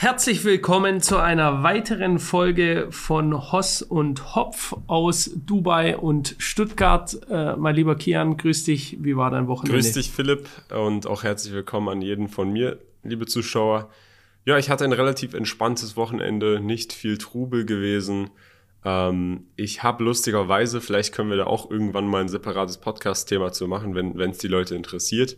Herzlich willkommen zu einer weiteren Folge von Hoss und Hopf aus Dubai und Stuttgart. Mein lieber Kian, grüß dich. Wie war dein Wochenende? Grüß dich, Philipp. Und auch herzlich willkommen an jeden von mir, liebe Zuschauer. Ja, ich hatte ein relativ entspanntes Wochenende, nicht viel Trubel gewesen. Ich habe lustigerweise, vielleicht können wir da auch irgendwann mal ein separates Podcast-Thema zu machen, wenn es die Leute interessiert.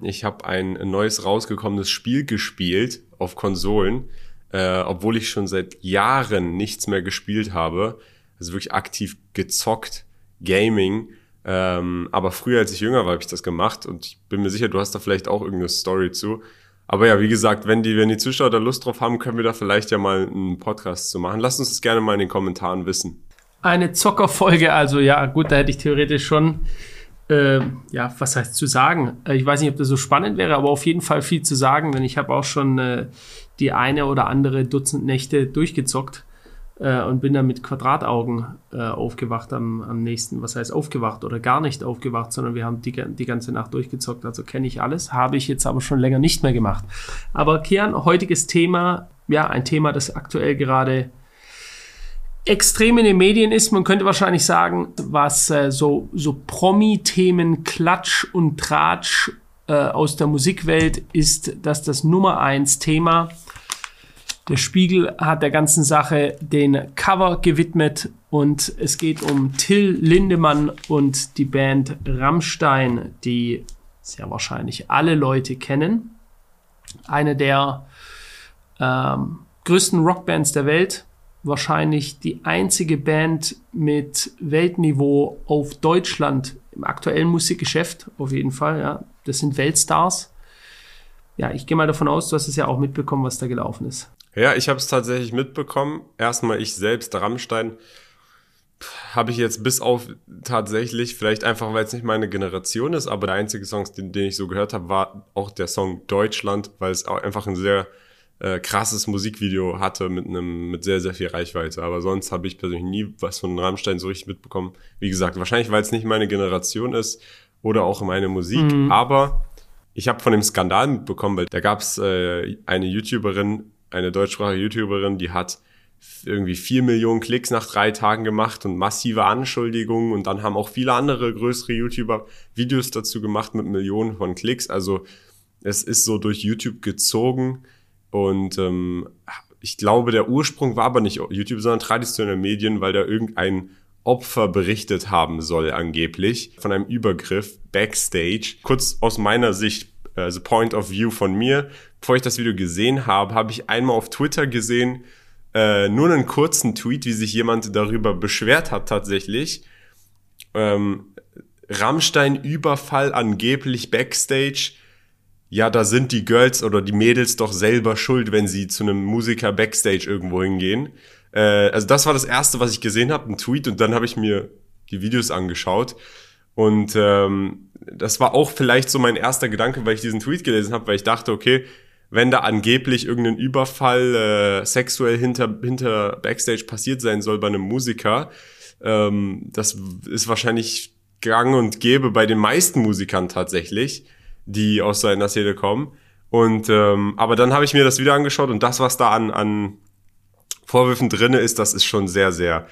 Ich habe ein neues rausgekommenes Spiel gespielt auf Konsolen, obwohl ich schon seit Jahren nichts mehr gespielt habe. Also wirklich aktiv gezockt, Gaming. Aber früher, als ich jünger war, habe ich das gemacht. Und ich bin mir sicher, du hast da vielleicht auch irgendeine Story zu. Aber ja, wie gesagt, wenn die Zuschauer da Lust drauf haben, können wir da vielleicht ja mal einen Podcast zu machen. Lasst uns das gerne mal in den Kommentaren wissen. Eine Zockerfolge, also ja gut, da hätte ich theoretisch schon... ja, was heißt zu sagen? Ich weiß nicht, ob das so spannend wäre, aber auf jeden Fall viel zu sagen, denn ich habe auch schon die eine oder andere Dutzend Nächte durchgezockt und bin dann mit Quadrataugen aufgewacht am nächsten, was heißt aufgewacht oder gar nicht aufgewacht, sondern wir haben die ganze Nacht durchgezockt, also kenne ich alles, habe ich jetzt aber schon länger nicht mehr gemacht. Aber Kian, heutiges Thema, ja, ein Thema, das aktuell gerade extrem in den Medien ist, man könnte wahrscheinlich sagen, was so Promi-Themen, Klatsch und Tratsch aus der Musikwelt ist, dass das Nummer 1 Thema, der Spiegel hat der ganzen Sache den Cover gewidmet und es geht um Till Lindemann und die Band Rammstein, die sehr wahrscheinlich alle Leute kennen. Eine der größten Rockbands der Welt. Wahrscheinlich die einzige Band mit Weltniveau auf Deutschland im aktuellen Musikgeschäft, auf jeden Fall. Ja. Das sind Weltstars. Ja, ich gehe mal davon aus, du hast es ja auch mitbekommen, was da gelaufen ist. Ja, ich habe es tatsächlich mitbekommen. Erstmal ich selbst, Rammstein, habe ich jetzt bis auf tatsächlich, vielleicht einfach, weil es nicht meine Generation ist, aber der einzige Song, den ich so gehört habe, war auch der Song Deutschland, weil es einfach ein sehr... krasses Musikvideo hatte mit sehr, sehr viel Reichweite. Aber sonst habe ich persönlich nie was von Rammstein so richtig mitbekommen. Wie gesagt, wahrscheinlich, weil es nicht meine Generation ist oder auch meine Musik. Mhm. Aber ich habe von dem Skandal mitbekommen, weil da gab es eine YouTuberin, eine deutschsprachige YouTuberin, die hat irgendwie 4 Millionen Klicks nach 3 Tagen gemacht und massive Anschuldigungen. Und dann haben auch viele andere größere YouTuber Videos dazu gemacht mit Millionen von Klicks. Also es ist so durch YouTube gezogen. Und ich glaube, der Ursprung war aber nicht YouTube, sondern traditionelle Medien, weil da irgendein Opfer berichtet haben soll angeblich von einem Übergriff backstage. Kurz aus meiner Sicht, also Point of View von mir, bevor ich das Video gesehen habe, habe ich einmal auf Twitter gesehen, nur einen kurzen Tweet, wie sich jemand darüber beschwert hat tatsächlich. Rammstein-Überfall angeblich backstage. Ja, da sind die Girls oder die Mädels doch selber schuld, wenn sie zu einem Musiker Backstage irgendwo hingehen. Also das war das Erste, was ich gesehen habe, ein Tweet. Und dann habe ich mir die Videos angeschaut. Und das war auch vielleicht so mein erster Gedanke, weil ich diesen Tweet gelesen habe, weil ich dachte, okay, wenn da angeblich irgendein Überfall sexuell hinter Backstage passiert sein soll bei einem Musiker, das ist wahrscheinlich gang und gäbe bei den meisten Musikern tatsächlich, die aus seiner Szene kommen. Und aber dann habe ich mir das wieder angeschaut und das, was da an Vorwürfen drin ist, das ist schon sehr, sehr,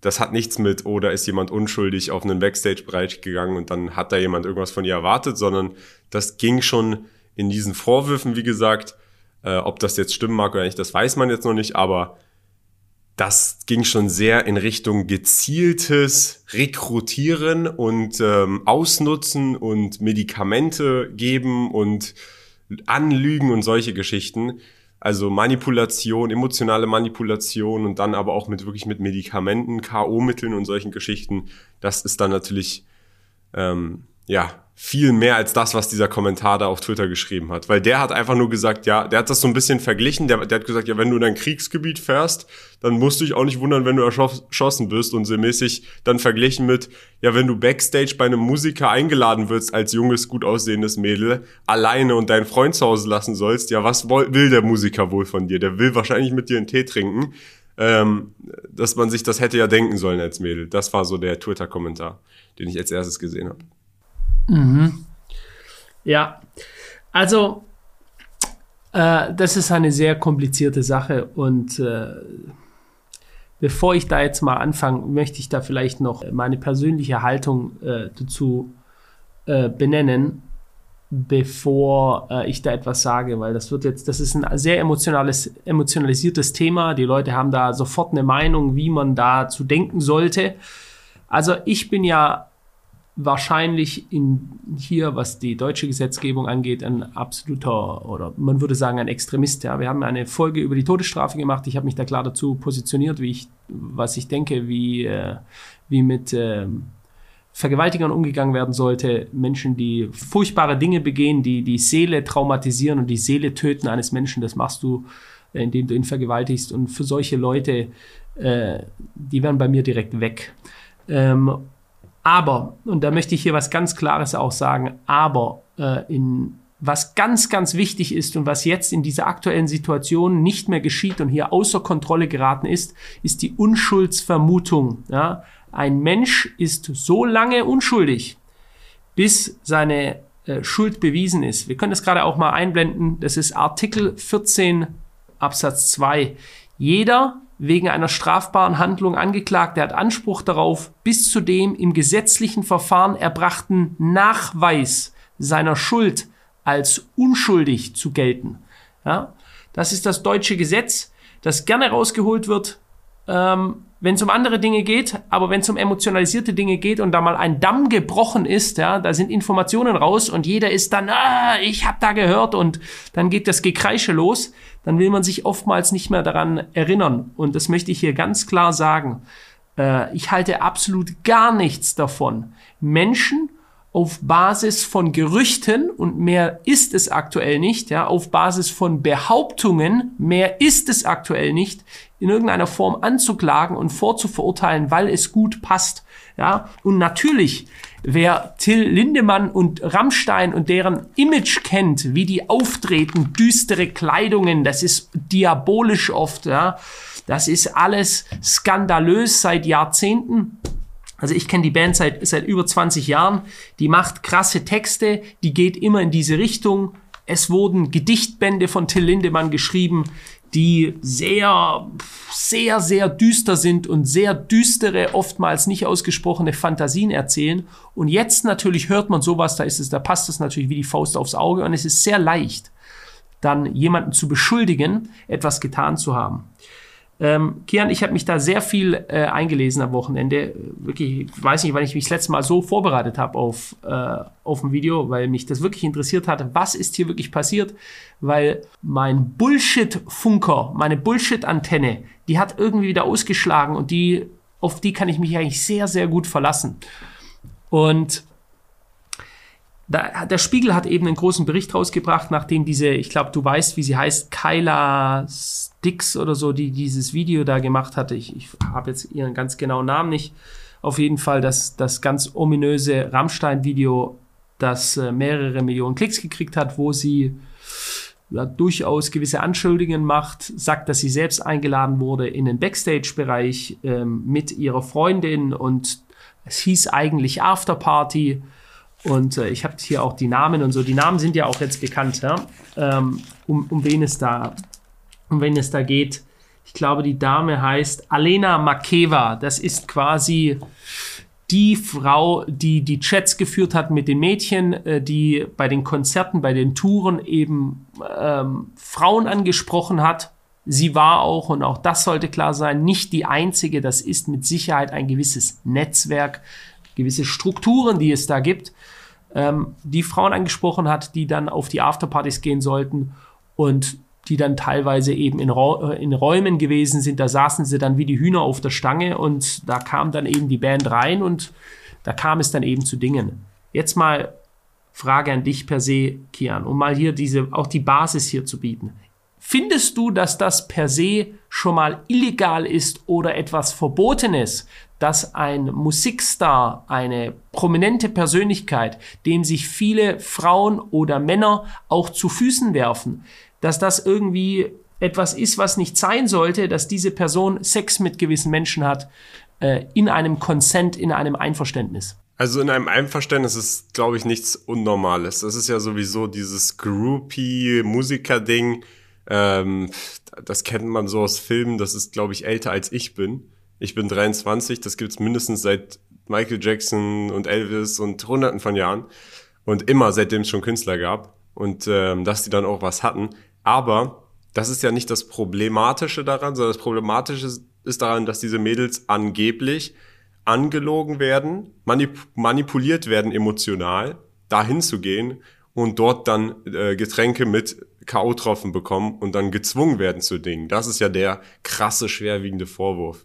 das hat nichts mit, oh, da ist jemand unschuldig auf einen Backstage-Bereich gegangen und dann hat da jemand irgendwas von ihr erwartet, sondern das ging schon in diesen Vorwürfen, wie gesagt, ob das jetzt stimmen mag oder nicht, das weiß man jetzt noch nicht, aber das ging schon sehr in Richtung gezieltes Rekrutieren und Ausnutzen und Medikamente geben und Anlügen und solche Geschichten. Also Manipulation, emotionale Manipulation und dann aber auch mit Medikamenten, K.O.-Mitteln und solchen Geschichten. Das ist dann natürlich viel mehr als das, was dieser Kommentar da auf Twitter geschrieben hat. Weil der hat einfach nur gesagt, ja, der hat das so ein bisschen verglichen. Der hat gesagt, ja, wenn du in dein Kriegsgebiet fährst, dann musst du dich auch nicht wundern, wenn du erschossen bist. Und so mäßig dann verglichen mit, ja, wenn du Backstage bei einem Musiker eingeladen wirst als junges, gut aussehendes Mädel, alleine und deinen Freund zu Hause lassen sollst, ja, was will der Musiker wohl von dir? Der will wahrscheinlich mit dir einen Tee trinken. Dass man sich das hätte ja denken sollen als Mädel. Das war so der Twitter-Kommentar, den ich als erstes gesehen habe. Mhm. Ja, also Das ist eine sehr komplizierte Sache und bevor ich da jetzt mal anfange, möchte ich da vielleicht noch meine persönliche Haltung dazu benennen, bevor ich da etwas sage, weil das ist ein sehr emotionalisiertes Thema. Die Leute haben da sofort eine Meinung, wie man dazu denken sollte. Also ich bin ja wahrscheinlich hier, was die deutsche Gesetzgebung angeht, ein absoluter, oder man würde sagen ein Extremist. Ja. Wir haben eine Folge über die Todesstrafe gemacht. Ich habe mich da klar dazu positioniert, was ich denke, wie mit Vergewaltigern umgegangen werden sollte. Menschen, die furchtbare Dinge begehen, die die Seele traumatisieren und die Seele töten eines Menschen, das machst du, indem du ihn vergewaltigst. Und für solche Leute, die werden bei mir direkt weg. Aber, und da möchte ich hier was ganz Klares auch sagen, aber was ganz, ganz wichtig ist und was jetzt in dieser aktuellen Situation nicht mehr geschieht und hier außer Kontrolle geraten ist, ist die Unschuldsvermutung. Ja? Ein Mensch ist so lange unschuldig, bis seine Schuld bewiesen ist. Wir können das gerade auch mal einblenden. Das ist Artikel 14 Absatz 2. Jeder wegen einer strafbaren Handlung angeklagt, der hat Anspruch darauf, bis zu dem im gesetzlichen Verfahren erbrachten Nachweis seiner Schuld als unschuldig zu gelten. Ja, das ist das deutsche Gesetz, das gerne rausgeholt wird, wenn es um andere Dinge geht, aber wenn es um emotionalisierte Dinge geht und da mal ein Damm gebrochen ist, ja, da sind Informationen raus und jeder ist dann, ich habe da gehört, und dann geht das Gekreische los, dann will man sich oftmals nicht mehr daran erinnern. Und das möchte ich hier ganz klar sagen. Ich halte absolut gar nichts davon, Menschen auf Basis von Gerüchten, und mehr ist es aktuell nicht, ja, auf Basis von Behauptungen, mehr ist es aktuell nicht, in irgendeiner Form anzuklagen und vorzuverurteilen, weil es gut passt. Ja. Und natürlich, wer Till Lindemann und Rammstein und deren Image kennt, wie die auftreten, düstere Kleidungen, das ist diabolisch oft, ja, das ist alles skandalös seit Jahrzehnten. Also ich kenne die Band seit über 20 Jahren, die macht krasse Texte, die geht immer in diese Richtung. Es wurden Gedichtbände von Till Lindemann geschrieben, die sehr, sehr, sehr düster sind und sehr düstere, oftmals nicht ausgesprochene Fantasien erzählen. Und jetzt natürlich hört man sowas, da passt es natürlich wie die Faust aufs Auge, und es ist sehr leicht, dann jemanden zu beschuldigen, etwas getan zu haben. Kian, ich habe mich da sehr viel eingelesen am Wochenende. Wirklich, ich weiß nicht, wann ich mich das letzte Mal so vorbereitet habe auf ein Video, weil mich das wirklich interessiert hatte, was ist hier wirklich passiert, weil mein Bullshit-Funker, meine Bullshit-Antenne, die hat irgendwie wieder ausgeschlagen, und auf die kann ich mich eigentlich sehr, sehr gut verlassen. Und der Spiegel hat eben einen großen Bericht rausgebracht, nachdem diese, ich glaube, du weißt, wie sie heißt, Kayla oder so, die dieses Video da gemacht hatte. Ich habe jetzt ihren ganz genauen Namen nicht. Auf jeden Fall das ganz ominöse Rammstein-Video, das mehrere Millionen Klicks gekriegt hat, wo sie durchaus gewisse Anschuldigungen macht, sagt, dass sie selbst eingeladen wurde in den Backstage-Bereich mit ihrer Freundin, und es hieß eigentlich Afterparty. Und ich habe hier auch die Namen und so. Die Namen sind ja auch jetzt bekannt, ja? Wenn es da geht, ich glaube, die Dame heißt Alena Makewa. Das ist quasi die Frau, die die Chats geführt hat mit den Mädchen, die bei den Konzerten, bei den Touren eben Frauen angesprochen hat. Sie war auch, und auch das sollte klar sein, nicht die Einzige. Das ist mit Sicherheit ein gewisses Netzwerk, gewisse Strukturen, die es da gibt, die Frauen angesprochen hat, die dann auf die Afterpartys gehen sollten und die dann teilweise eben in Räumen gewesen sind. Da saßen sie dann wie die Hühner auf der Stange, und da kam dann eben die Band rein, und da kam es dann eben zu Dingen. Jetzt mal Frage an dich per se, Kian, um mal hier auch die Basis hier zu bieten. Findest du, dass das per se schon mal illegal ist oder etwas Verbotenes, dass ein Musikstar, eine prominente Persönlichkeit, dem sich viele Frauen oder Männer auch zu Füßen werfen, dass das irgendwie etwas ist, was nicht sein sollte, dass diese Person Sex mit gewissen Menschen hat, in einem Consent, in einem Einverständnis? Also in einem Einverständnis ist, glaube ich, nichts Unnormales. Das ist ja sowieso dieses Groupie-Musiker-Ding. Das kennt man so aus Filmen. Das ist, glaube ich, älter als ich bin. Ich bin 23. Das gibt's mindestens seit Michael Jackson und Elvis und Hunderten von Jahren. Und immer, seitdem es schon Künstler gab. Und dass die dann auch was hatten. Aber das ist ja nicht das Problematische daran, sondern das Problematische ist daran, dass diese Mädels angeblich angelogen werden, manipuliert werden emotional, dahin zu gehen und dort dann Getränke mit K.O.-Tropfen bekommen und dann gezwungen werden zu Dingen. Das ist ja der krasse, schwerwiegende Vorwurf.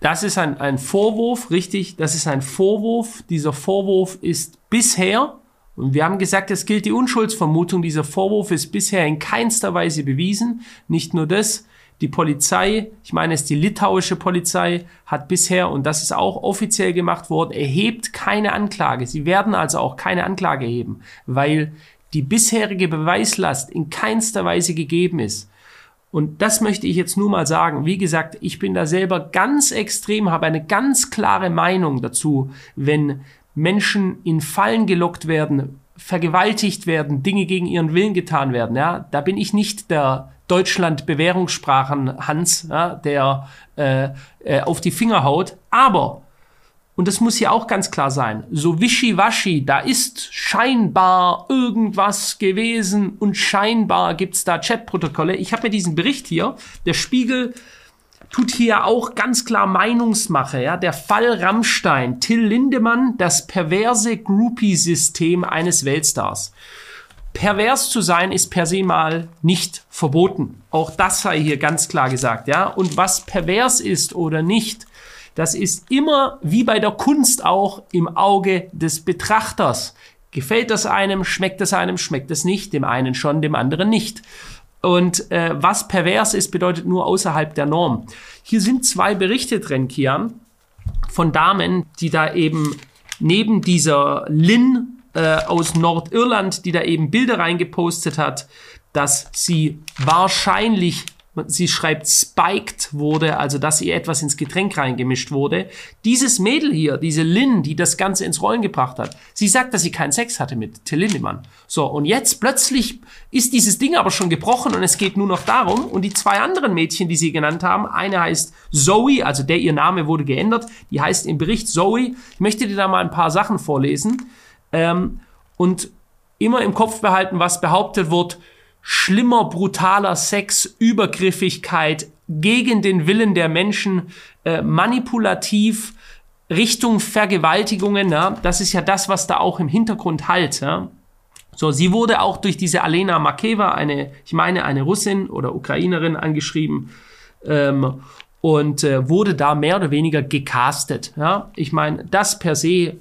Das ist ein Vorwurf, richtig, das ist ein Vorwurf. Dieser Vorwurf ist bisher, und wir haben gesagt, es gilt die Unschuldsvermutung, dieser Vorwurf ist bisher in keinster Weise bewiesen. Nicht nur das, die Polizei, ich meine es ist die litauische Polizei, hat bisher, und das ist auch offiziell gemacht worden, erhebt keine Anklage. Sie werden also auch keine Anklage erheben, weil die bisherige Beweislast in keinster Weise gegeben ist. Und das möchte ich jetzt nur mal sagen. Wie gesagt, ich bin da selber ganz extrem, habe eine ganz klare Meinung dazu, wenn Menschen in Fallen gelockt werden, vergewaltigt werden, Dinge gegen ihren Willen getan werden. Ja, da bin ich nicht der Deutschland-Bewährungssprachen-Hans, ja, der auf die Finger haut. Aber, und das muss hier auch ganz klar sein, so wischiwaschi, da ist scheinbar irgendwas gewesen und scheinbar gibt's da Chatprotokolle. Ich habe mir diesen Bericht hier, der Spiegel tut hier auch ganz klar Meinungsmache, ja, der Fall Rammstein, Till Lindemann, das perverse Groupie-System eines Weltstars. Pervers zu sein ist per se mal nicht verboten. Auch das sei hier ganz klar gesagt, ja. Und was pervers ist oder nicht, das ist immer, wie bei der Kunst auch, im Auge des Betrachters. Gefällt das einem, schmeckt es nicht, dem einen schon, dem anderen nicht. Und was pervers ist, bedeutet nur außerhalb der Norm. Hier sind zwei Berichte drin, Kian, von Damen, die da eben neben dieser Lynn aus Nordirland, die da eben Bilder reingepostet hat, dass sie wahrscheinlich, sie schreibt, spiked wurde, also dass ihr etwas ins Getränk reingemischt wurde. Dieses Mädel hier, diese Lynn, die das Ganze ins Rollen gebracht hat, sie sagt, dass sie keinen Sex hatte mit Till Lindemann. So, und jetzt plötzlich ist dieses Ding aber schon gebrochen und es geht nur noch darum, und die zwei anderen Mädchen, die sie genannt haben, eine heißt Zoe, also ihr Name wurde geändert, die heißt im Bericht Zoe. Ich möchte dir da mal ein paar Sachen vorlesen und immer im Kopf behalten, was behauptet wird: schlimmer, brutaler Sex, Übergriffigkeit, gegen den Willen der Menschen, manipulativ, Richtung Vergewaltigungen. Ja? Das ist ja das, was da auch im Hintergrund halt. Ja? So, sie wurde auch durch diese Alena Makewa, eine Russin oder Ukrainerin, angeschrieben und wurde da mehr oder weniger gecastet. Ja? Ich meine, das per se...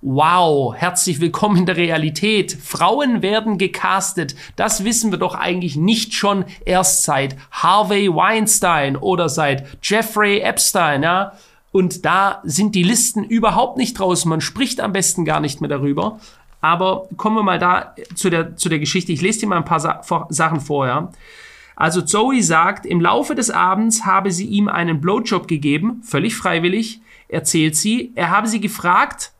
Wow, herzlich willkommen in der Realität. Frauen werden gecastet. Das wissen wir doch eigentlich nicht schon erst seit Harvey Weinstein oder seit Jeffrey Epstein. Ja? Und da sind die Listen überhaupt nicht draußen. Man spricht am besten gar nicht mehr darüber. Aber kommen wir mal da zu der Geschichte. Ich lese dir mal ein paar Sachen vorher. Also Zoe sagt, im Laufe des Abends habe sie ihm einen Blowjob gegeben, völlig freiwillig, erzählt sie. Er habe sie gefragt,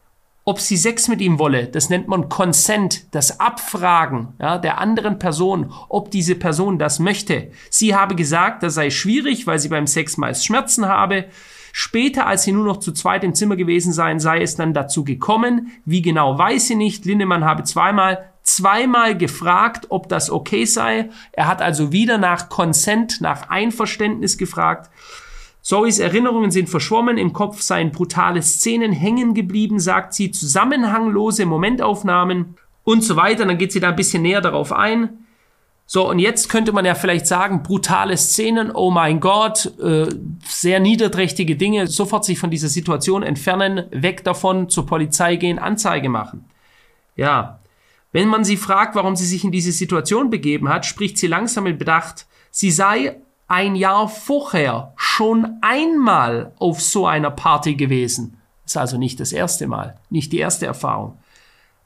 ob sie Sex mit ihm wolle. Das nennt man Consent, das Abfragen, ja, der anderen Person, ob diese Person das möchte. Sie habe gesagt, das sei schwierig, weil sie beim Sex meist Schmerzen habe. Später, als sie nur noch zu zweit im Zimmer gewesen seien, sei es dann dazu gekommen. Wie genau, weiß sie nicht. Lindemann habe zweimal gefragt, ob das okay sei. Er hat also wieder nach Consent, nach Einverständnis gefragt. Zoes Erinnerungen sind verschwommen, im Kopf seien brutale Szenen hängen geblieben, sagt sie, zusammenhanglose Momentaufnahmen und so weiter. Dann geht sie da ein bisschen näher darauf ein. So, und jetzt könnte man ja vielleicht sagen, brutale Szenen, oh mein Gott, sehr niederträchtige Dinge, sofort sich von dieser Situation entfernen, weg davon, zur Polizei gehen, Anzeige machen. Ja, wenn man sie fragt, warum sie sich in diese Situation begeben hat, spricht sie langsam mit Bedacht, sie sei ein Jahr vorher schon einmal auf so einer Party gewesen. Ist also nicht das erste Mal, nicht die erste Erfahrung.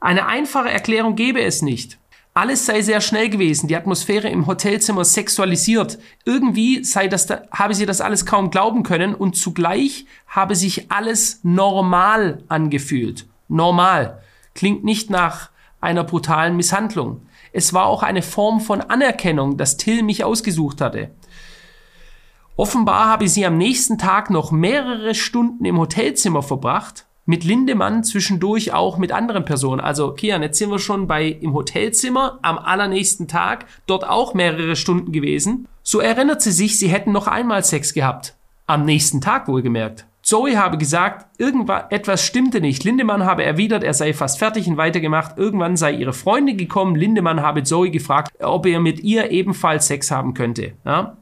Eine einfache Erklärung gäbe es nicht. Alles sei sehr schnell gewesen, die Atmosphäre im Hotelzimmer sexualisiert. Irgendwie sei das da, habe sie das alles kaum glauben können und zugleich habe sich alles normal angefühlt. Normal. Klingt nicht nach einer brutalen Misshandlung. Es war auch eine Form von Anerkennung, dass Till mich ausgesucht hatte. Offenbar habe sie am nächsten Tag noch mehrere Stunden im Hotelzimmer verbracht. Mit Lindemann, zwischendurch auch mit anderen Personen. Also, Kian, jetzt sind wir schon im Hotelzimmer am allernächsten Tag, dort auch mehrere Stunden gewesen. So erinnert sie sich, sie hätten noch einmal Sex gehabt. Am nächsten Tag wohlgemerkt. Zoe habe gesagt, irgendetwas stimmte nicht. Lindemann habe erwidert, er sei fast fertig und weitergemacht. Irgendwann sei ihre Freundin gekommen. Lindemann habe Zoe gefragt, ob er mit ihr ebenfalls Sex haben könnte. Ja?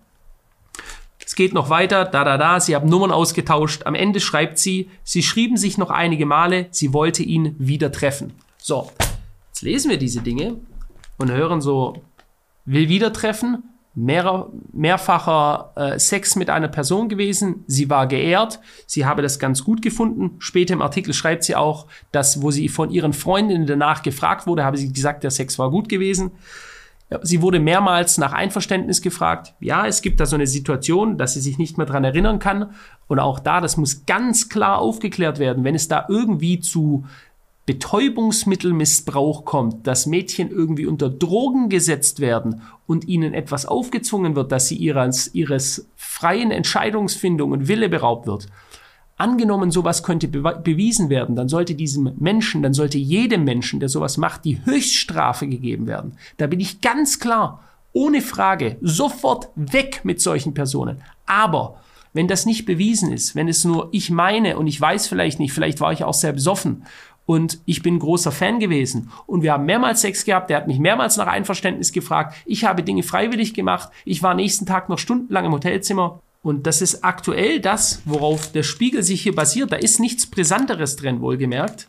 Es geht noch weiter, sie haben Nummern ausgetauscht. Am Ende schreibt sie, sie schrieben sich noch einige Male, sie wollte ihn wieder treffen. So, jetzt lesen wir diese Dinge und hören so, will wieder treffen, mehrfacher Sex mit einer Person gewesen, sie war geehrt, sie habe das ganz gut gefunden. Später im Artikel schreibt sie auch, dass, wo sie von ihren Freundinnen danach gefragt wurde, habe sie gesagt, der Sex war gut gewesen. Sie wurde mehrmals nach Einverständnis gefragt. Ja, es gibt da so eine Situation, dass sie sich nicht mehr dran erinnern kann. Und auch da, das muss ganz klar aufgeklärt werden, wenn es da irgendwie zu Betäubungsmittelmissbrauch kommt, dass Mädchen irgendwie unter Drogen gesetzt werden und ihnen etwas aufgezwungen wird, dass sie ihres freien Entscheidungsfindung und Wille beraubt wird. Angenommen, sowas könnte bewiesen werden, dann sollte diesem Menschen, dann sollte jedem Menschen, der sowas macht, die Höchststrafe gegeben werden. Da bin ich ganz klar, ohne Frage, sofort weg mit solchen Personen. Aber wenn das nicht bewiesen ist, wenn es nur ich meine und ich weiß vielleicht nicht, vielleicht war ich auch sehr besoffen und ich bin großer Fan gewesen und wir haben mehrmals Sex gehabt, der hat mich mehrmals nach Einverständnis gefragt, ich habe Dinge freiwillig gemacht, ich war nächsten Tag noch stundenlang im Hotelzimmer. Und das ist aktuell das, worauf der Spiegel sich hier basiert. Da ist nichts Brisanteres drin, wohlgemerkt.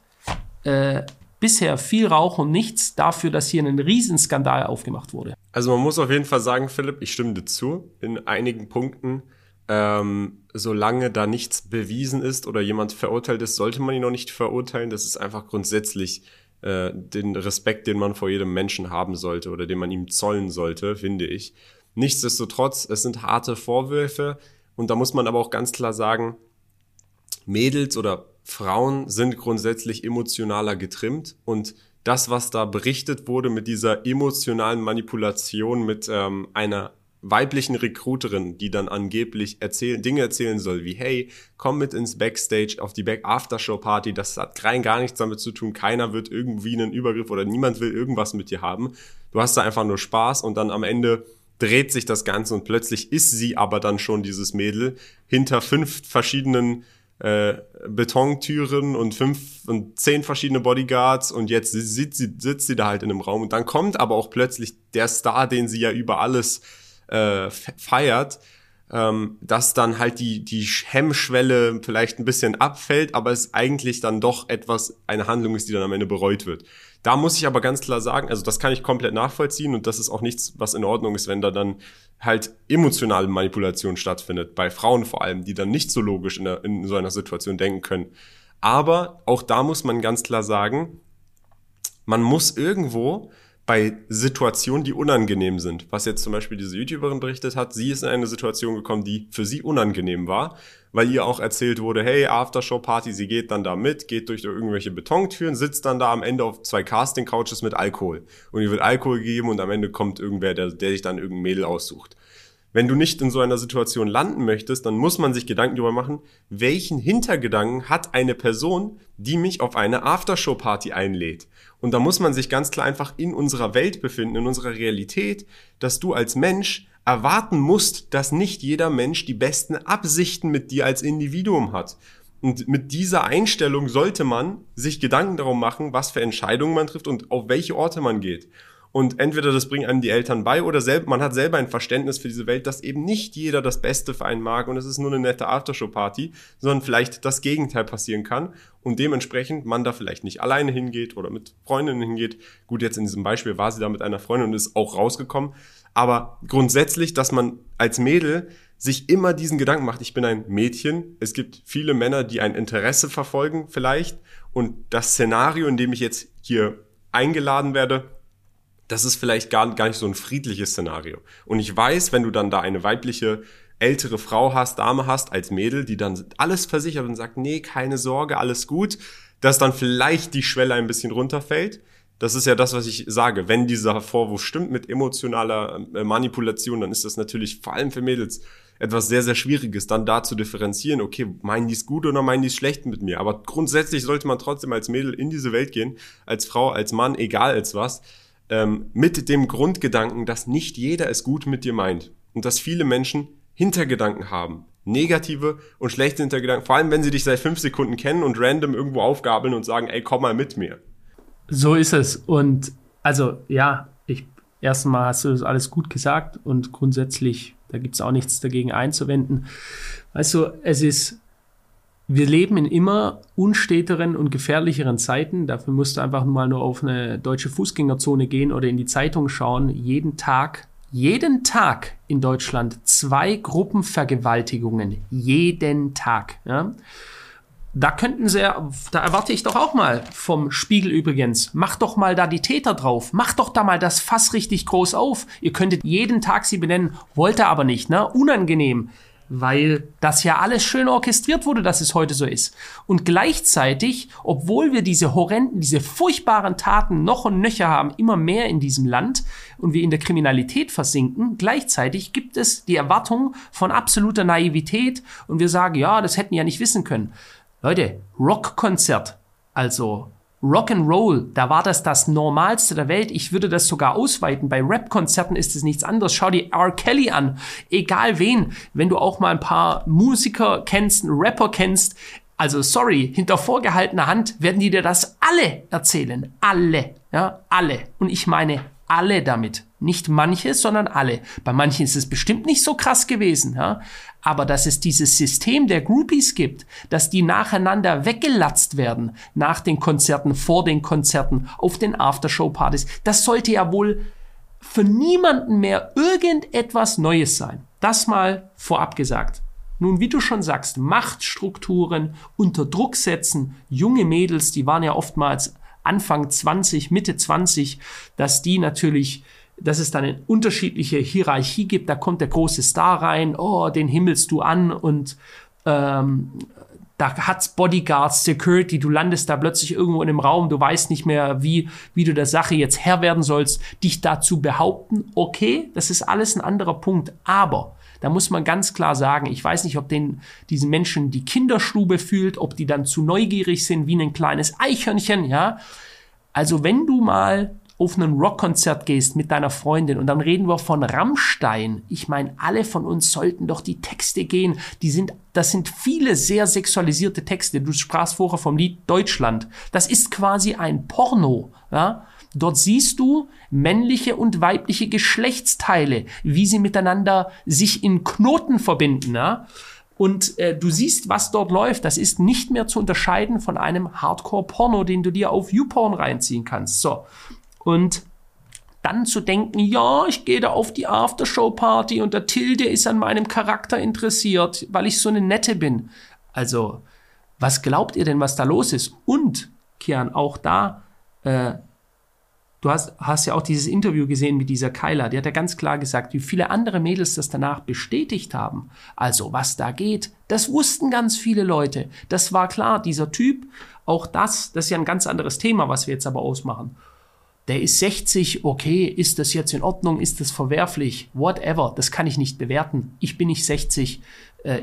Bisher viel Rauch und nichts dafür, dass hier ein Riesenskandal aufgemacht wurde. Also man muss auf jeden Fall sagen, Philipp, ich stimme dir zu in einigen Punkten. Solange da nichts bewiesen ist oder jemand verurteilt ist, sollte man ihn noch nicht verurteilen. Das ist einfach grundsätzlich den Respekt, den man vor jedem Menschen haben sollte oder den man ihm zollen sollte, finde ich. Nichtsdestotrotz, es sind harte Vorwürfe und da muss man aber auch ganz klar sagen, Mädels oder Frauen sind grundsätzlich emotionaler getrimmt und das, was da berichtet wurde mit dieser emotionalen Manipulation mit einer weiblichen Recruiterin, die dann angeblich Dinge erzählen soll, wie hey, komm mit ins Backstage auf die Aftershow-Party, das hat rein gar nichts damit zu tun, keiner wird irgendwie einen Übergriff oder niemand will irgendwas mit dir haben, du hast da einfach nur Spaß und dann am Ende dreht sich das Ganze und plötzlich ist sie aber dann schon dieses Mädel hinter 5 verschiedenen Betontüren und 10 verschiedene Bodyguards und jetzt sitzt sie da halt in einem Raum und dann kommt aber auch plötzlich der Star, den sie ja über alles feiert, dass dann halt die Hemmschwelle vielleicht ein bisschen abfällt, aber es eigentlich dann doch eine Handlung ist, die dann am Ende bereut wird. Da muss ich aber ganz klar sagen, also das kann ich komplett nachvollziehen und das ist auch nichts, was in Ordnung ist, wenn da dann halt emotionale Manipulation stattfindet, bei Frauen vor allem, die dann nicht so logisch in so einer Situation denken können. Aber auch da muss man ganz klar sagen, man muss irgendwo bei Situationen, die unangenehm sind, was jetzt zum Beispiel diese YouTuberin berichtet hat, sie ist in eine Situation gekommen, die für sie unangenehm war, weil ihr auch erzählt wurde, hey, Aftershow-Party, sie geht dann da mit, geht durch irgendwelche Betontüren, sitzt dann da am Ende auf 2 Casting-Couches mit Alkohol. Und ihr wird Alkohol gegeben und am Ende kommt irgendwer, der sich dann irgendein Mädel aussucht. Wenn du nicht in so einer Situation landen möchtest, dann muss man sich Gedanken darüber machen, welchen Hintergedanken hat eine Person, die mich auf eine Aftershow-Party einlädt. Und da muss man sich ganz klar einfach in unserer Welt befinden, in unserer Realität, dass du als Mensch erwarten musst, dass nicht jeder Mensch die besten Absichten mit dir als Individuum hat. Und mit dieser Einstellung sollte man sich Gedanken darum machen, was für Entscheidungen man trifft und auf welche Orte man geht. Und entweder das bringen einem die Eltern bei oder man hat selber ein Verständnis für diese Welt, dass eben nicht jeder das Beste für einen mag und es ist nur eine nette Aftershow-Party, sondern vielleicht das Gegenteil passieren kann und dementsprechend man da vielleicht nicht alleine hingeht oder mit Freundinnen hingeht. Gut, jetzt in diesem Beispiel war sie da mit einer Freundin und ist auch rausgekommen. Aber grundsätzlich, dass man als Mädel sich immer diesen Gedanken macht, ich bin ein Mädchen, es gibt viele Männer, die ein Interesse verfolgen vielleicht und das Szenario, in dem ich jetzt hier eingeladen werde, das ist vielleicht gar nicht so ein friedliches Szenario. Und ich weiß, wenn du dann da eine weibliche, ältere Frau hast, Dame hast, als Mädel, die dann alles versichert und sagt, nee, keine Sorge, alles gut, dass dann vielleicht die Schwelle ein bisschen runterfällt. Das ist ja das, was ich sage. Wenn dieser Vorwurf stimmt mit emotionaler Manipulation, dann ist das natürlich vor allem für Mädels etwas sehr, sehr Schwieriges, dann da zu differenzieren, okay, meinen die es gut oder meinen die es schlecht mit mir? Aber grundsätzlich sollte man trotzdem als Mädel in diese Welt gehen, als Frau, als Mann, egal als was, mit dem Grundgedanken, dass nicht jeder es gut mit dir meint und dass viele Menschen Hintergedanken haben. Negative und schlechte Hintergedanken, vor allem wenn sie dich seit 5 Sekunden kennen und random irgendwo aufgabeln und sagen, ey, komm mal mit mir. So ist es. Und also ja, erstmal hast du das alles gut gesagt und grundsätzlich, da gibt es auch nichts dagegen einzuwenden. Weißt du, wir leben in immer unsteteren und gefährlicheren Zeiten. Dafür musst du einfach mal nur auf eine deutsche Fußgängerzone gehen oder in die Zeitung schauen. Jeden Tag in Deutschland 2 Gruppenvergewaltigungen. Jeden Tag. Ja. Da erwarte ich doch auch mal vom Spiegel übrigens, macht doch mal da die Täter drauf, macht doch da mal das Fass richtig groß auf. Ihr könntet jeden Tag sie benennen, wollt ihr aber nicht, ne? Unangenehm, weil das ja alles schön orchestriert wurde, dass es heute so ist. Und gleichzeitig, obwohl wir diese horrenden, diese furchtbaren Taten noch und nöcher haben, immer mehr in diesem Land und wir in der Kriminalität versinken, gleichzeitig gibt es die Erwartung von absoluter Naivität und wir sagen, ja, das hätten wir ja nicht wissen können. Leute, Rockkonzert, also Rock'n'Roll, da war das Normalste der Welt. Ich würde das sogar ausweiten. Bei Rap-Konzerten ist es nichts anderes. Schau dir R. Kelly an, egal wen. Wenn du auch mal ein paar Musiker kennst, einen Rapper kennst, also sorry, hinter vorgehaltener Hand werden die dir das alle erzählen. Alle, ja, alle. Und ich meine alle damit. Nicht manche, sondern alle. Bei manchen ist es bestimmt nicht so krass gewesen, ja? Aber dass es dieses System der Groupies gibt, dass die nacheinander weggelatzt werden, nach den Konzerten, vor den Konzerten, auf den Aftershow-Partys, das sollte ja wohl für niemanden mehr irgendetwas Neues sein. Das mal vorab gesagt. Nun, wie du schon sagst, Machtstrukturen, unter Druck setzen, junge Mädels, die waren ja oftmals Anfang 20, Mitte 20, dass es dann eine unterschiedliche Hierarchie gibt, da kommt der große Star rein, oh, den himmelst du an und da hat's Bodyguards, Security, du landest da plötzlich irgendwo in einem Raum, du weißt nicht mehr, wie du der Sache jetzt Herr werden sollst, dich dazu behaupten, okay, das ist alles ein anderer Punkt, aber da muss man ganz klar sagen, ich weiß nicht, ob diesen Menschen die Kinderstube fühlt, ob die dann zu neugierig sind, wie ein kleines Eichhörnchen, ja, also wenn du mal auf ein Rockkonzert gehst mit deiner Freundin und dann reden wir von Rammstein. Ich meine, alle von uns sollten doch die Texte gehen. Das sind viele sehr sexualisierte Texte. Du sprachst vorher vom Lied Deutschland. Das ist quasi ein Porno. Ja? Dort siehst du männliche und weibliche Geschlechtsteile, wie sie miteinander sich in Knoten verbinden. Ja? Und du siehst, was dort läuft. Das ist nicht mehr zu unterscheiden von einem Hardcore-Porno, den du dir auf YouPorn reinziehen kannst. So. Und dann zu denken, ja, ich gehe da auf die Aftershow-Party und der Till, der ist an meinem Charakter interessiert, weil ich so eine Nette bin. Also, was glaubt ihr denn, was da los ist? Und, Kian, auch da, du hast ja auch dieses Interview gesehen mit dieser Kayla, die hat ja ganz klar gesagt, wie viele andere Mädels das danach bestätigt haben. Also, was da geht, das wussten ganz viele Leute. Das war klar, dieser Typ, auch das ist ja ein ganz anderes Thema, was wir jetzt aber ausmachen. Der ist 60, okay, ist das jetzt in Ordnung, ist das verwerflich, whatever, das kann ich nicht bewerten. Ich bin nicht 60,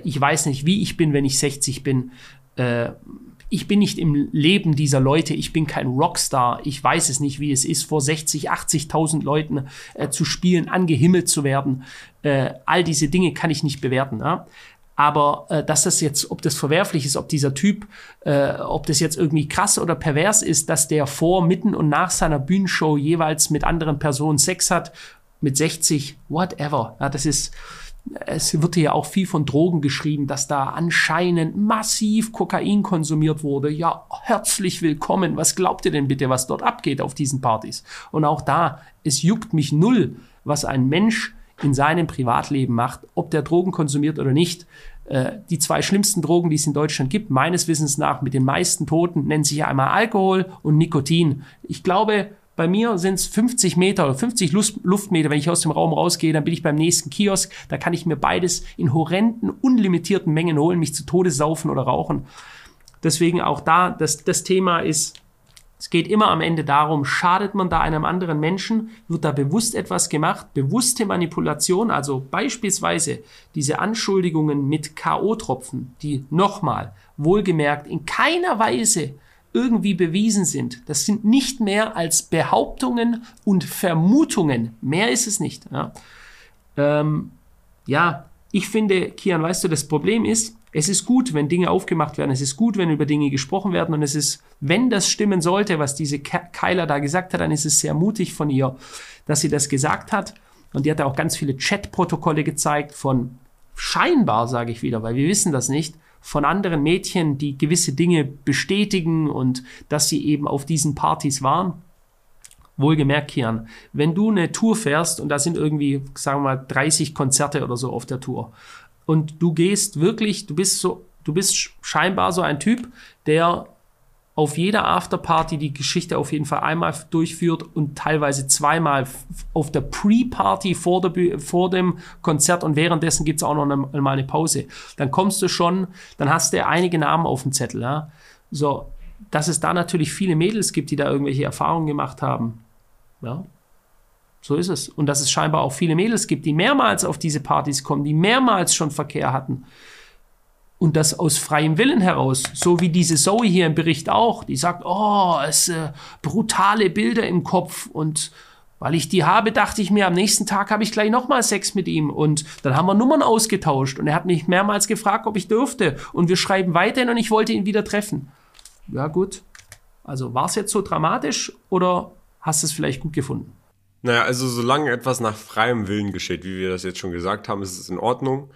ich weiß nicht, wie ich bin, wenn ich 60 bin. Ich bin nicht im Leben dieser Leute, ich bin kein Rockstar, ich weiß es nicht, wie es ist, vor 60, 80.000 Leuten zu spielen, angehimmelt zu werden. All diese Dinge kann ich nicht bewerten, ja? Aber dass das jetzt, ob das verwerflich ist, ob dieser Typ, ob das jetzt irgendwie krass oder pervers ist, dass der vor, mitten und nach seiner Bühnenshow jeweils mit anderen Personen Sex hat, mit 60, whatever. Ja, es wird ja auch viel von Drogen geschrieben, dass da anscheinend massiv Kokain konsumiert wurde. Ja, herzlich willkommen. Was glaubt ihr denn bitte, was dort abgeht auf diesen Partys? Und auch da, es juckt mich null, was ein Mensch in seinem Privatleben macht, ob der Drogen konsumiert oder nicht. Die 2 schlimmsten Drogen, die es in Deutschland gibt, meines Wissens nach mit den meisten Toten, nennen sich ja einmal Alkohol und Nikotin. Ich glaube, Bei mir sind es 50 Meter oder 50 Luftmeter. Wenn ich aus dem Raum rausgehe, dann bin ich beim nächsten Kiosk. Da kann ich mir beides in horrenden, unlimitierten Mengen holen, mich zu Tode saufen oder rauchen. Deswegen auch da, das Thema ist, es geht immer am Ende darum, schadet man da einem anderen Menschen, wird da bewusst etwas gemacht, bewusste Manipulation, also beispielsweise diese Anschuldigungen mit K.O.-Tropfen, die nochmal wohlgemerkt in keiner Weise irgendwie bewiesen sind. Das sind nicht mehr als Behauptungen und Vermutungen. Mehr ist es nicht. Ja, ich finde, Kian, weißt du, das Problem ist, es ist gut, wenn Dinge aufgemacht werden. Es ist gut, wenn über Dinge gesprochen werden. Und es ist, wenn das stimmen sollte, was diese Kayla da gesagt hat, dann ist es sehr mutig von ihr, dass sie das gesagt hat. Und die hat da auch ganz viele Chatprotokolle gezeigt von scheinbar, sage ich wieder, weil wir wissen das nicht, von anderen Mädchen, die gewisse Dinge bestätigen und dass sie eben auf diesen Partys waren. Wohlgemerkt, Kian, wenn du eine Tour fährst und da sind irgendwie, sagen wir mal, 30 Konzerte oder so auf der Tour, und du gehst wirklich, du bist scheinbar so ein Typ, der auf jeder Afterparty die Geschichte auf jeden Fall einmal durchführt und teilweise zweimal auf der Pre-Party vor dem Konzert, und währenddessen gibt es auch noch mal eine Pause. Dann kommst du schon, dann hast du einige Namen auf dem Zettel. Ja? So, dass es da natürlich viele Mädels gibt, die da irgendwelche Erfahrungen gemacht haben. Ja. So ist es. Und dass es scheinbar auch viele Mädels gibt, die mehrmals auf diese Partys kommen, die mehrmals schon Verkehr hatten. Und das aus freiem Willen heraus. So wie diese Zoe hier im Bericht auch. Die sagt, brutale Bilder im Kopf. Und weil ich die habe, dachte ich mir, am nächsten Tag habe ich gleich nochmal Sex mit ihm. Und dann haben wir Nummern ausgetauscht. Und er hat mich mehrmals gefragt, ob ich dürfte. Und wir schreiben weiterhin und ich wollte ihn wieder treffen. Ja gut. Also war es jetzt so dramatisch oder hast du es vielleicht gut gefunden? Naja, also solange etwas nach freiem Willen geschieht, wie wir das jetzt schon gesagt haben, ist es in Ordnung.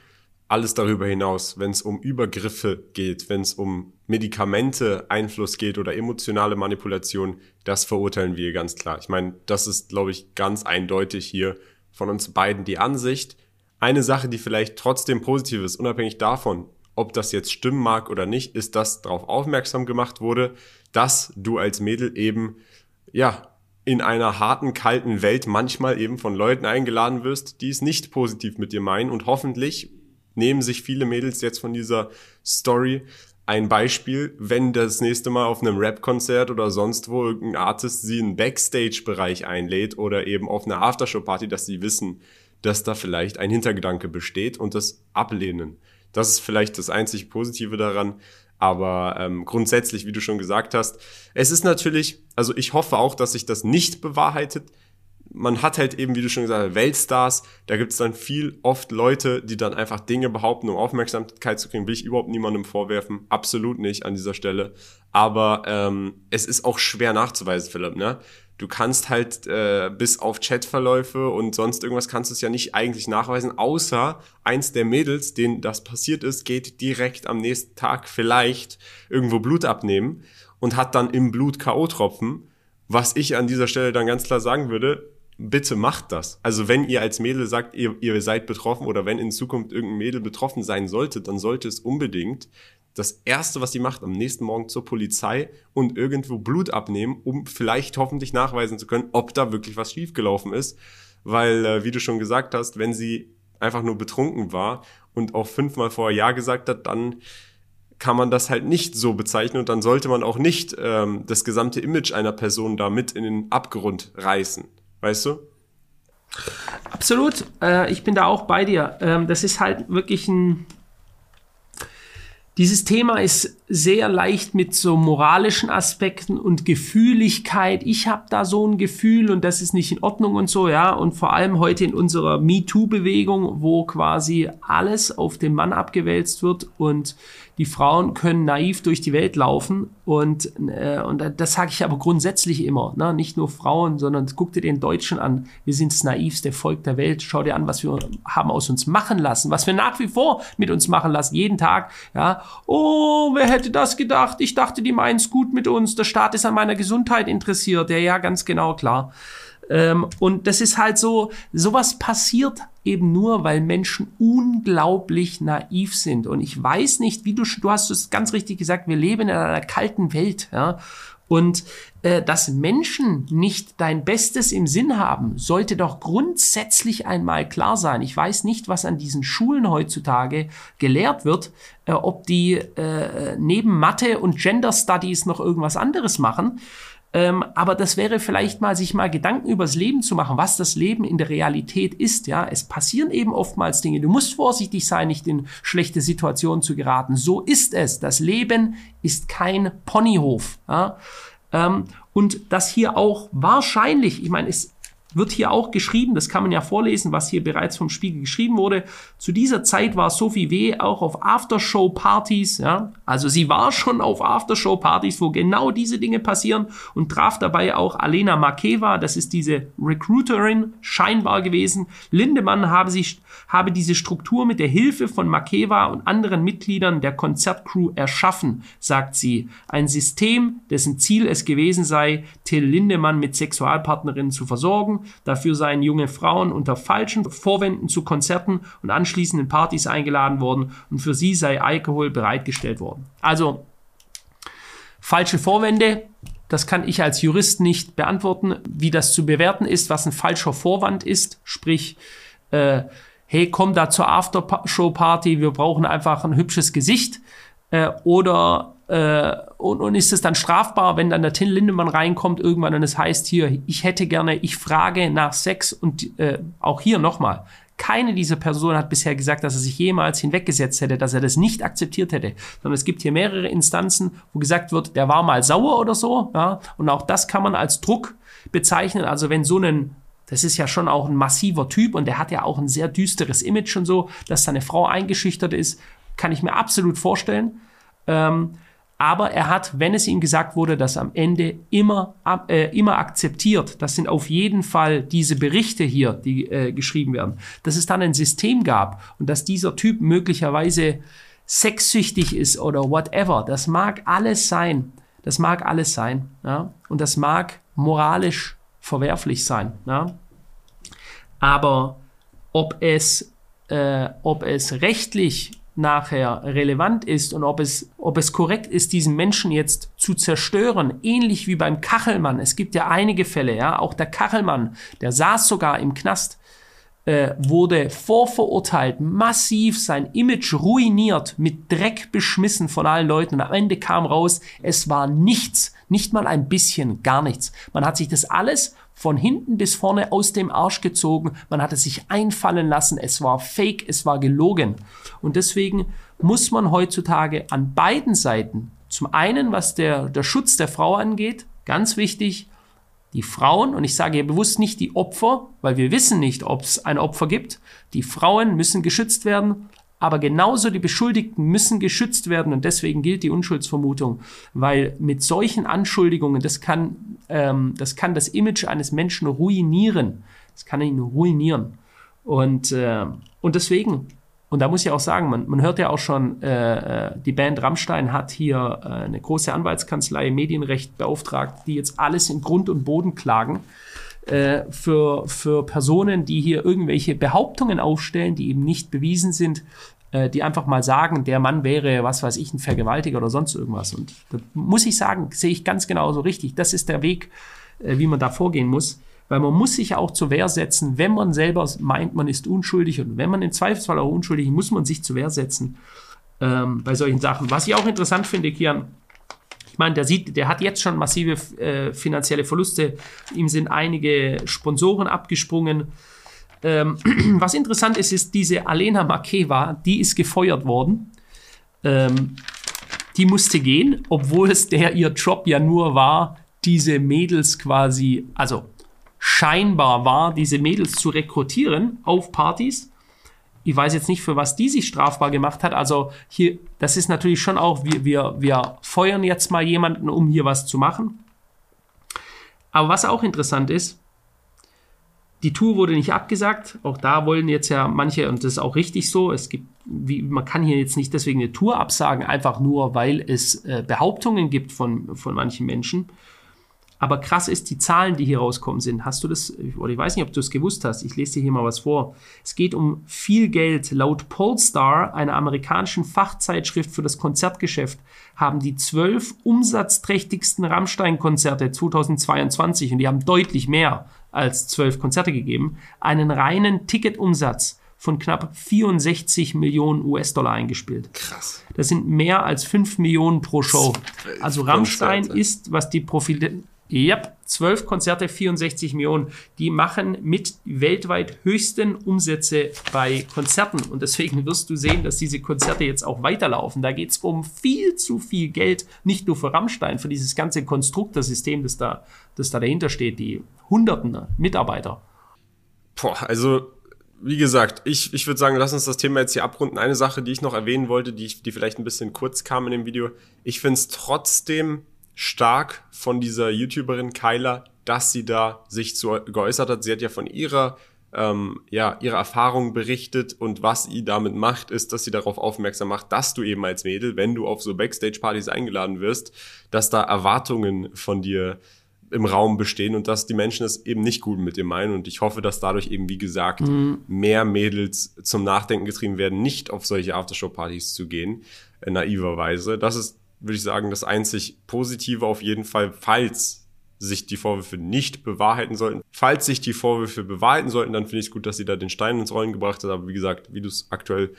Alles darüber hinaus, wenn es um Übergriffe geht, wenn es um Medikamente, Einfluss geht oder emotionale Manipulation, das verurteilen wir ganz klar. Ich meine, das ist, glaube ich, ganz eindeutig hier von uns beiden die Ansicht. Eine Sache, die vielleicht trotzdem positiv ist, unabhängig davon, ob das jetzt stimmen mag oder nicht, ist, dass darauf aufmerksam gemacht wurde, dass du als Mädel eben, ja, in einer harten, kalten Welt manchmal eben von Leuten eingeladen wirst, die es nicht positiv mit dir meinen. Und hoffentlich nehmen sich viele Mädels jetzt von dieser Story ein Beispiel, wenn das nächste Mal auf einem Rap-Konzert oder sonst wo irgendein Artist sie in den Backstage-Bereich einlädt oder eben auf eine Aftershow-Party, dass sie wissen, dass da vielleicht ein Hintergedanke besteht und das ablehnen. Das ist vielleicht das einzig Positive daran. Aber grundsätzlich, wie du schon gesagt hast, es ist natürlich, also ich hoffe auch, dass sich das nicht bewahrheitet. Man hat halt eben, wie du schon gesagt hast, Weltstars, da gibt es dann oft Leute, die dann einfach Dinge behaupten, um Aufmerksamkeit zu kriegen, will ich überhaupt niemandem vorwerfen, absolut nicht an dieser Stelle. Aber es ist auch schwer nachzuweisen, Philipp, ne? Du kannst halt bis auf Chatverläufe und sonst irgendwas kannst du es ja nicht eigentlich nachweisen, außer eins der Mädels, denen das passiert ist, geht direkt am nächsten Tag vielleicht irgendwo Blut abnehmen und hat dann im Blut K.O.-Tropfen, was ich an dieser Stelle dann ganz klar sagen würde, bitte macht das. Also wenn ihr als Mädel sagt, ihr seid betroffen oder wenn in Zukunft irgendein Mädel betroffen sein sollte, dann sollte es unbedingt das Erste, was sie macht, am nächsten Morgen zur Polizei und irgendwo Blut abnehmen, um vielleicht hoffentlich nachweisen zu können, ob da wirklich was schiefgelaufen ist. Weil, wie du schon gesagt hast, wenn sie einfach nur betrunken war und auch 5-mal vorher Ja gesagt hat, dann kann man das halt nicht so bezeichnen und dann sollte man auch nicht das gesamte Image einer Person da mit in den Abgrund reißen. Weißt du? Absolut. Ich bin da auch bei dir. Das ist halt wirklich Dieses Thema ist sehr leicht mit so moralischen Aspekten und Gefühligkeit. Ich habe da so ein Gefühl und das ist nicht in Ordnung und so, ja. Und vor allem heute in unserer MeToo-Bewegung, wo quasi alles auf den Mann abgewälzt wird und die Frauen können naiv durch die Welt laufen. Und das sage ich aber grundsätzlich immer, ne? Nicht nur Frauen, sondern guck dir den Deutschen an. Wir sind das naivste Volk der Welt. Schau dir an, was wir haben aus uns machen lassen, was wir nach wie vor mit uns machen lassen, jeden Tag, ja. Oh, wer hätte das gedacht? Ich dachte, die meinen es gut mit uns. Der Staat ist an meiner Gesundheit interessiert. Ja, ganz genau, klar. Und das ist halt so, sowas passiert eben nur, weil Menschen unglaublich naiv sind. Und ich weiß nicht, du hast es ganz richtig gesagt, wir leben in einer kalten Welt, ja. Und dass Menschen nicht dein Bestes im Sinn haben, sollte doch grundsätzlich einmal klar sein. Ich weiß nicht, was an diesen Schulen heutzutage gelehrt wird, ob die neben Mathe und Gender Studies noch irgendwas anderes machen. Aber das wäre vielleicht mal, sich mal Gedanken übers Leben zu machen, was das Leben in der Realität ist. Ja, es passieren eben oftmals Dinge. Du musst vorsichtig sein, nicht in schlechte Situationen zu geraten. So ist es. Das Leben ist kein Ponyhof. Ja? Und das hier auch wahrscheinlich, ich meine, es wird hier auch geschrieben, das kann man ja vorlesen, was hier bereits vom Spiegel geschrieben wurde. Zu dieser Zeit war Sophie W. auch auf Aftershow-Partys, ja. Also sie war schon auf Aftershow-Partys, wo genau diese Dinge passieren, und traf dabei auch Alena Makewa, das ist diese Recruiterin, scheinbar gewesen. Lindemann habe diese Struktur mit der Hilfe von Makewa und anderen Mitgliedern der Konzertcrew erschaffen, sagt sie. Ein System, dessen Ziel es gewesen sei, Till Lindemann mit Sexualpartnerinnen zu versorgen. Dafür seien junge Frauen unter falschen Vorwänden zu Konzerten und anschließenden Partys eingeladen worden, und für sie sei Alkohol bereitgestellt worden. Also falsche Vorwände, das kann ich als Jurist nicht beantworten, wie das zu bewerten ist, was ein falscher Vorwand ist, sprich hey, komm da zur Aftershow-Party, wir brauchen einfach ein hübsches Gesicht, oder und ist es dann strafbar, wenn dann der Till Lindemann reinkommt irgendwann und es heißt hier, ich hätte gerne, ich frage nach Sex, und auch hier nochmal, keine dieser Personen hat bisher gesagt, dass er sich jemals hinweggesetzt hätte, dass er das nicht akzeptiert hätte, sondern es gibt hier mehrere Instanzen, wo gesagt wird, der war mal sauer oder so, ja, und auch das kann man als Druck bezeichnen, also wenn so ein, das ist ja schon auch ein massiver Typ und der hat ja auch ein sehr düsteres Image und so, dass seine Frau eingeschüchtert ist, kann ich mir absolut vorstellen, aber er hat, wenn es ihm gesagt wurde, das am Ende immer akzeptiert. Das sind auf jeden Fall diese Berichte hier, die geschrieben werden. Dass es dann ein System gab und dass dieser Typ möglicherweise sexsüchtig ist oder whatever. Das mag alles sein. Das mag alles sein. Ja? Und das mag moralisch verwerflich sein. Ja? Aber ob es rechtlich nachher relevant ist und ob es korrekt ist, diesen Menschen jetzt zu zerstören, ähnlich wie beim Kachelmann. Es gibt ja einige Fälle, ja, auch der Kachelmann, der saß sogar im Knast, wurde vorverurteilt, massiv sein Image ruiniert, mit Dreck beschmissen von allen Leuten, und am Ende kam raus, es war nichts, nicht mal ein bisschen, gar nichts. Man hat sich das alles von hinten bis vorne aus dem Arsch gezogen, man hat es sich einfallen lassen, es war fake, es war gelogen. Und deswegen muss man heutzutage an beiden Seiten, zum einen, was der Schutz der Frau angeht, ganz wichtig, die Frauen, und ich sage hier bewusst nicht die Opfer, weil wir wissen nicht, ob es ein Opfer gibt, die Frauen müssen geschützt werden, aber genauso die Beschuldigten müssen geschützt werden, und deswegen gilt die Unschuldsvermutung, weil mit solchen Anschuldigungen, das kann das Image eines Menschen ruinieren. Das kann ihn ruinieren. Und deswegen, und da muss ich auch sagen, man hört ja auch schon, die Band Rammstein hat hier eine große Anwaltskanzlei, Medienrecht beauftragt, die jetzt alles in Grund und Boden klagen. Für Personen, die hier irgendwelche Behauptungen aufstellen, die eben nicht bewiesen sind, die einfach mal sagen, der Mann wäre, was weiß ich, ein Vergewaltiger oder sonst irgendwas. Und da muss ich sagen, sehe ich ganz genauso richtig. Das ist der Weg, wie man da vorgehen muss, weil man muss sich auch zur Wehr setzen, wenn man selber meint, man ist unschuldig, und wenn man im Zweifelsfall auch unschuldig ist, muss man sich zur Wehr setzen bei solchen Sachen. Was ich auch interessant finde, Kian, ich meine, der hat jetzt schon massive finanzielle Verluste. Ihm sind einige Sponsoren abgesprungen. Was interessant ist, ist diese Alena Makewa, die ist gefeuert worden. Die musste gehen, obwohl es ihr Job ja nur war, diese Mädels quasi, also scheinbar war, diese Mädels zu rekrutieren auf Partys. Ich weiß jetzt nicht, für was die sich strafbar gemacht hat. Also hier, das ist natürlich schon auch, wir feuern jetzt mal jemanden, um hier was zu machen. Aber was auch interessant ist, die Tour wurde nicht abgesagt. Auch da wollen jetzt ja manche, und das ist auch richtig so, man kann hier jetzt nicht deswegen eine Tour absagen, einfach nur, weil es Behauptungen gibt von manchen Menschen. Aber krass ist, die Zahlen, die hier rauskommen sind. Hast du das, oder ich weiß nicht, ob du es gewusst hast, ich lese dir hier mal was vor. Es geht um viel Geld. Laut Pollstar, einer amerikanischen Fachzeitschrift für das Konzertgeschäft, haben die 12 umsatzträchtigsten Rammstein-Konzerte 2022, und die haben deutlich mehr als 12 Konzerte gegeben, einen reinen Ticketumsatz von knapp 64 Millionen US-Dollar eingespielt. Krass. Das sind mehr als 5 Millionen pro Show. Also Rammstein ist, was die Profile... Yep, 12 Konzerte, 64 Millionen. Die machen mit weltweit höchsten Umsätze bei Konzerten. Und deswegen wirst du sehen, dass diese Konzerte jetzt auch weiterlaufen. Da geht es um viel zu viel Geld, nicht nur für Rammstein, für dieses ganze Konstruktorsystem, das da dahinter steht, die hunderten Mitarbeiter. Boah, also wie gesagt, ich würde sagen, lass uns das Thema jetzt hier abrunden. Eine Sache, die ich noch erwähnen wollte, die vielleicht ein bisschen kurz kam in dem Video. Ich finde es trotzdem stark von dieser YouTuberin Kayla, dass sie da sich zu geäußert hat. Sie hat ja von ihrer Erfahrung berichtet, und was sie damit macht, ist, dass sie darauf aufmerksam macht, dass du eben als Mädel, wenn du auf so Backstage-Partys eingeladen wirst, dass da Erwartungen von dir im Raum bestehen und dass die Menschen es eben nicht gut mit dir meinen. Und ich hoffe, dass dadurch eben, wie gesagt, mehr Mädels zum Nachdenken getrieben werden, nicht auf solche Aftershow-Partys zu gehen, naiverweise. Das ist, würde ich sagen, das einzig Positive auf jeden Fall, falls sich die Vorwürfe bewahrheiten sollten, dann finde ich es gut, dass sie da den Stein ins Rollen gebracht hat. Aber wie gesagt, wie du es aktuell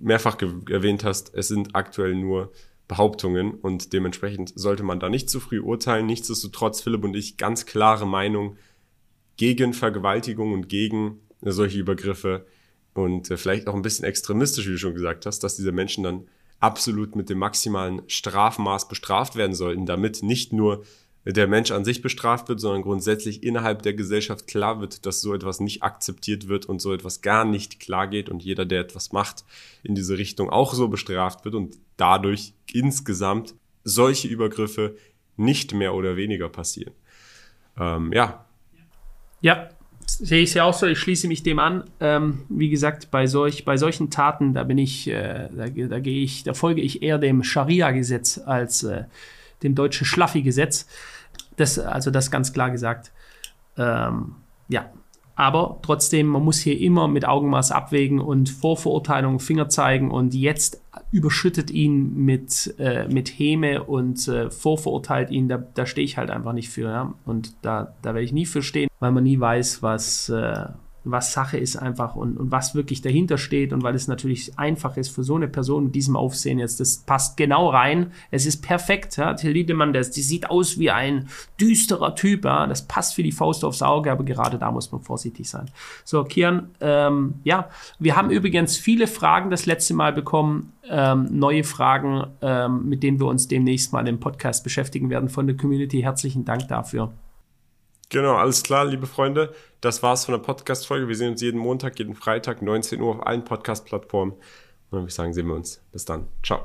mehrfach erwähnt hast, es sind aktuell nur Behauptungen, und dementsprechend sollte man da nicht zu früh urteilen. Nichtsdestotrotz, Philipp und ich, ganz klare Meinung gegen Vergewaltigung und gegen solche Übergriffe, und vielleicht auch ein bisschen extremistisch, wie du schon gesagt hast, dass diese Menschen dann absolut mit dem maximalen Strafmaß bestraft werden sollten, damit nicht nur der Mensch an sich bestraft wird, sondern grundsätzlich innerhalb der Gesellschaft klar wird, dass so etwas nicht akzeptiert wird und so etwas gar nicht klar geht, und jeder, der etwas macht, in diese Richtung auch so bestraft wird und dadurch insgesamt solche Übergriffe nicht mehr oder weniger passieren. Ja. Sehe ich es ja auch so, ich schließe mich dem an. Wie gesagt, bei solchen Taten, da folge ich eher dem Scharia-Gesetz als dem deutschen Schlaffi-Gesetz. Das ganz klar gesagt. Ja, aber trotzdem, man muss hier immer mit Augenmaß abwägen und Vorverurteilungen, Finger zeigen, und jetzt überschüttet ihn mit Häme und vorverurteilt ihn, da stehe ich halt einfach nicht für. Ja? Und da werde ich nie für stehen, weil man nie weiß, was Sache ist einfach und was wirklich dahinter steht, und weil es natürlich einfach ist für so eine Person mit diesem Aufsehen jetzt, das passt genau rein, es ist perfekt. Ja? Till Lindemann, die sieht aus wie ein düsterer Typ, ja? Das passt wie die Faust aufs Auge, aber gerade da muss man vorsichtig sein. So, Kian, wir haben übrigens viele Fragen das letzte Mal bekommen, neue Fragen, mit denen wir uns demnächst mal im Podcast beschäftigen werden von der Community. Herzlichen Dank dafür. Genau, alles klar, liebe Freunde. Das war's von der Podcast-Folge. Wir sehen uns jeden Montag, jeden Freitag, 19 Uhr auf allen Podcast-Plattformen. Und dann würde ich sagen, sehen wir uns. Bis dann. Ciao.